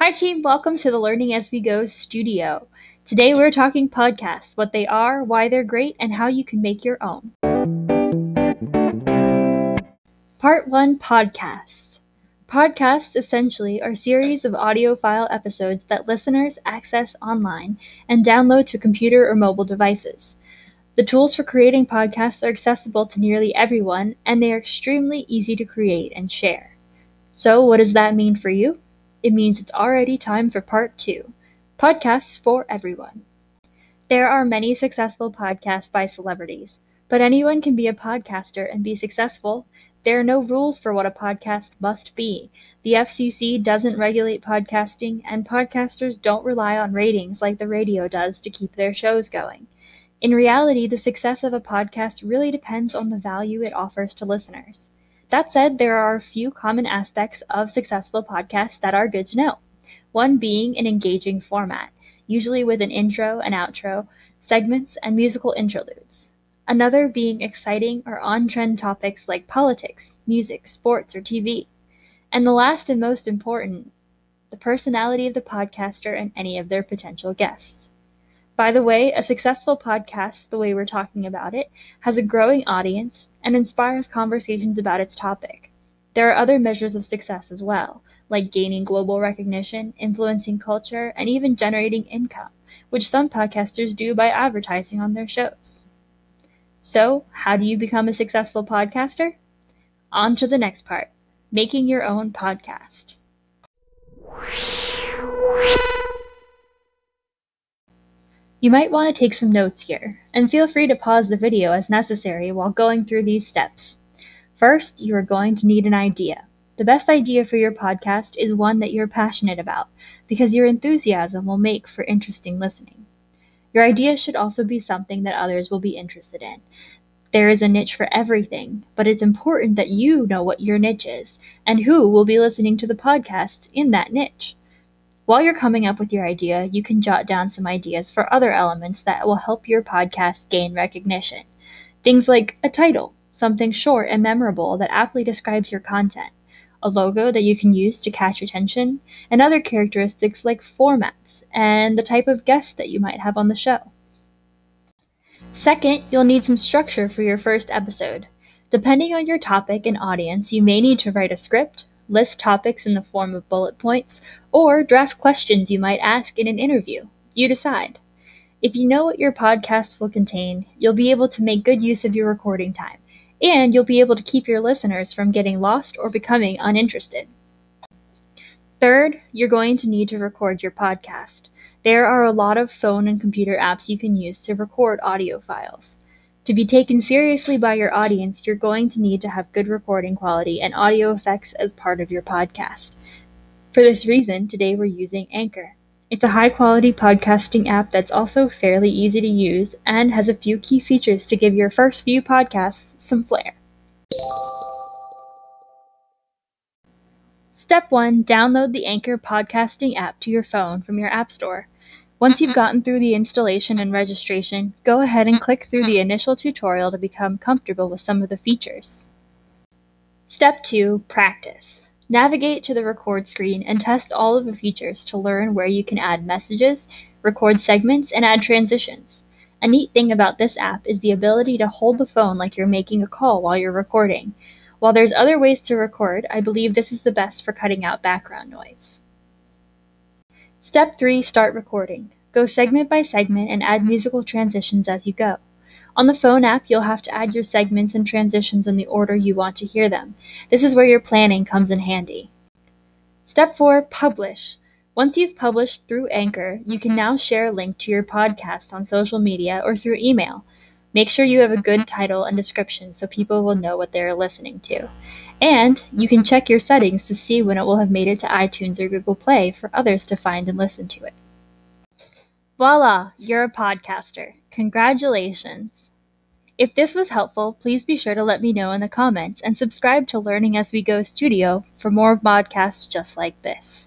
Hi team, welcome to the Learning As We Go studio. Today we're talking podcasts, what they are, why they're great, and how you can make your own. Part 1, podcasts. Podcasts essentially are series of audio file episodes that listeners access online and download to computer or mobile devices. The tools for creating podcasts are accessible to nearly everyone, and they are extremely easy to create and share. So what does that mean for you? It means it's already time for part 2, podcasts for everyone. There are many successful podcasts by celebrities, but anyone can be a podcaster and be successful. There are no rules for what a podcast must be. The FCC doesn't regulate podcasting, and podcasters don't rely on ratings like the radio does to keep their shows going. In reality, the success of a podcast really depends on the value it offers to listeners. That said, there are a few common aspects of successful podcasts that are good to know. One being an engaging format, usually with an intro and outro, segments, and musical interludes. Another being exciting or on-trend topics like politics, music, sports, or TV. And the last and most important, the personality of the podcaster and any of their potential guests. By the way, a successful podcast, the way we're talking about it, has a growing audience and inspires conversations about its topic. There are other measures of success as well, like gaining global recognition, influencing culture, and even generating income, which some podcasters do by advertising on their shows. So, how do you become a successful podcaster? On to the next part, making your own podcast. You might want to take some notes here, and feel free to pause the video as necessary while going through these steps. First, you are going to need an idea. The best idea for your podcast is one that you're passionate about, because your enthusiasm will make for interesting listening. Your idea should also be something that others will be interested in. There is a niche for everything, but it's important that you know what your niche is, and who will be listening to the podcast in that niche. While you're coming up with your idea, you can jot down some ideas for other elements that will help your podcast gain recognition. Things like a title, something short and memorable that aptly describes your content, a logo that you can use to catch attention, and other characteristics like formats and the type of guests that you might have on the show. Second, you'll need some structure for your first episode. Depending on your topic and audience, you may need to write a script, list topics in the form of bullet points, or draft questions you might ask in an interview. You decide. If you know what your podcast will contain, you'll be able to make good use of your recording time, and you'll be able to keep your listeners from getting lost or becoming uninterested. Third, you're going to need to record your podcast. There are a lot of phone and computer apps you can use to record audio files. To be taken seriously by your audience, you're going to need to have good recording quality and audio effects as part of your podcast. For this reason, today we're using Anchor. It's a high-quality podcasting app that's also fairly easy to use and has a few key features to give your first few podcasts some flair. Step 1, download the Anchor podcasting app to your phone from your app store. Once you've gotten through the installation and registration, go ahead and click through the initial tutorial to become comfortable with some of the features. Step 2, practice. Navigate to the record screen and test all of the features to learn where you can add messages, record segments, and add transitions. A neat thing about this app is the ability to hold the phone like you're making a call while you're recording. While there's other ways to record, I believe this is the best for cutting out background noise. Step 3, start recording. Go segment by segment and add musical transitions as you go. On the phone app, you'll have to add your segments and transitions in the order you want to hear them. This is where your planning comes in handy. Step 4, publish. Once you've published through Anchor, you can now share a link to your podcast on social media or through email. Make sure you have a good title and description so people will know what they're listening to. And you can check your settings to see when it will have made it to iTunes or Google Play for others to find and listen to it. Voila, you're a podcaster. Congratulations. If this was helpful, please be sure to let me know in the comments and subscribe to Learning As We Go Studio for more podcasts just like this.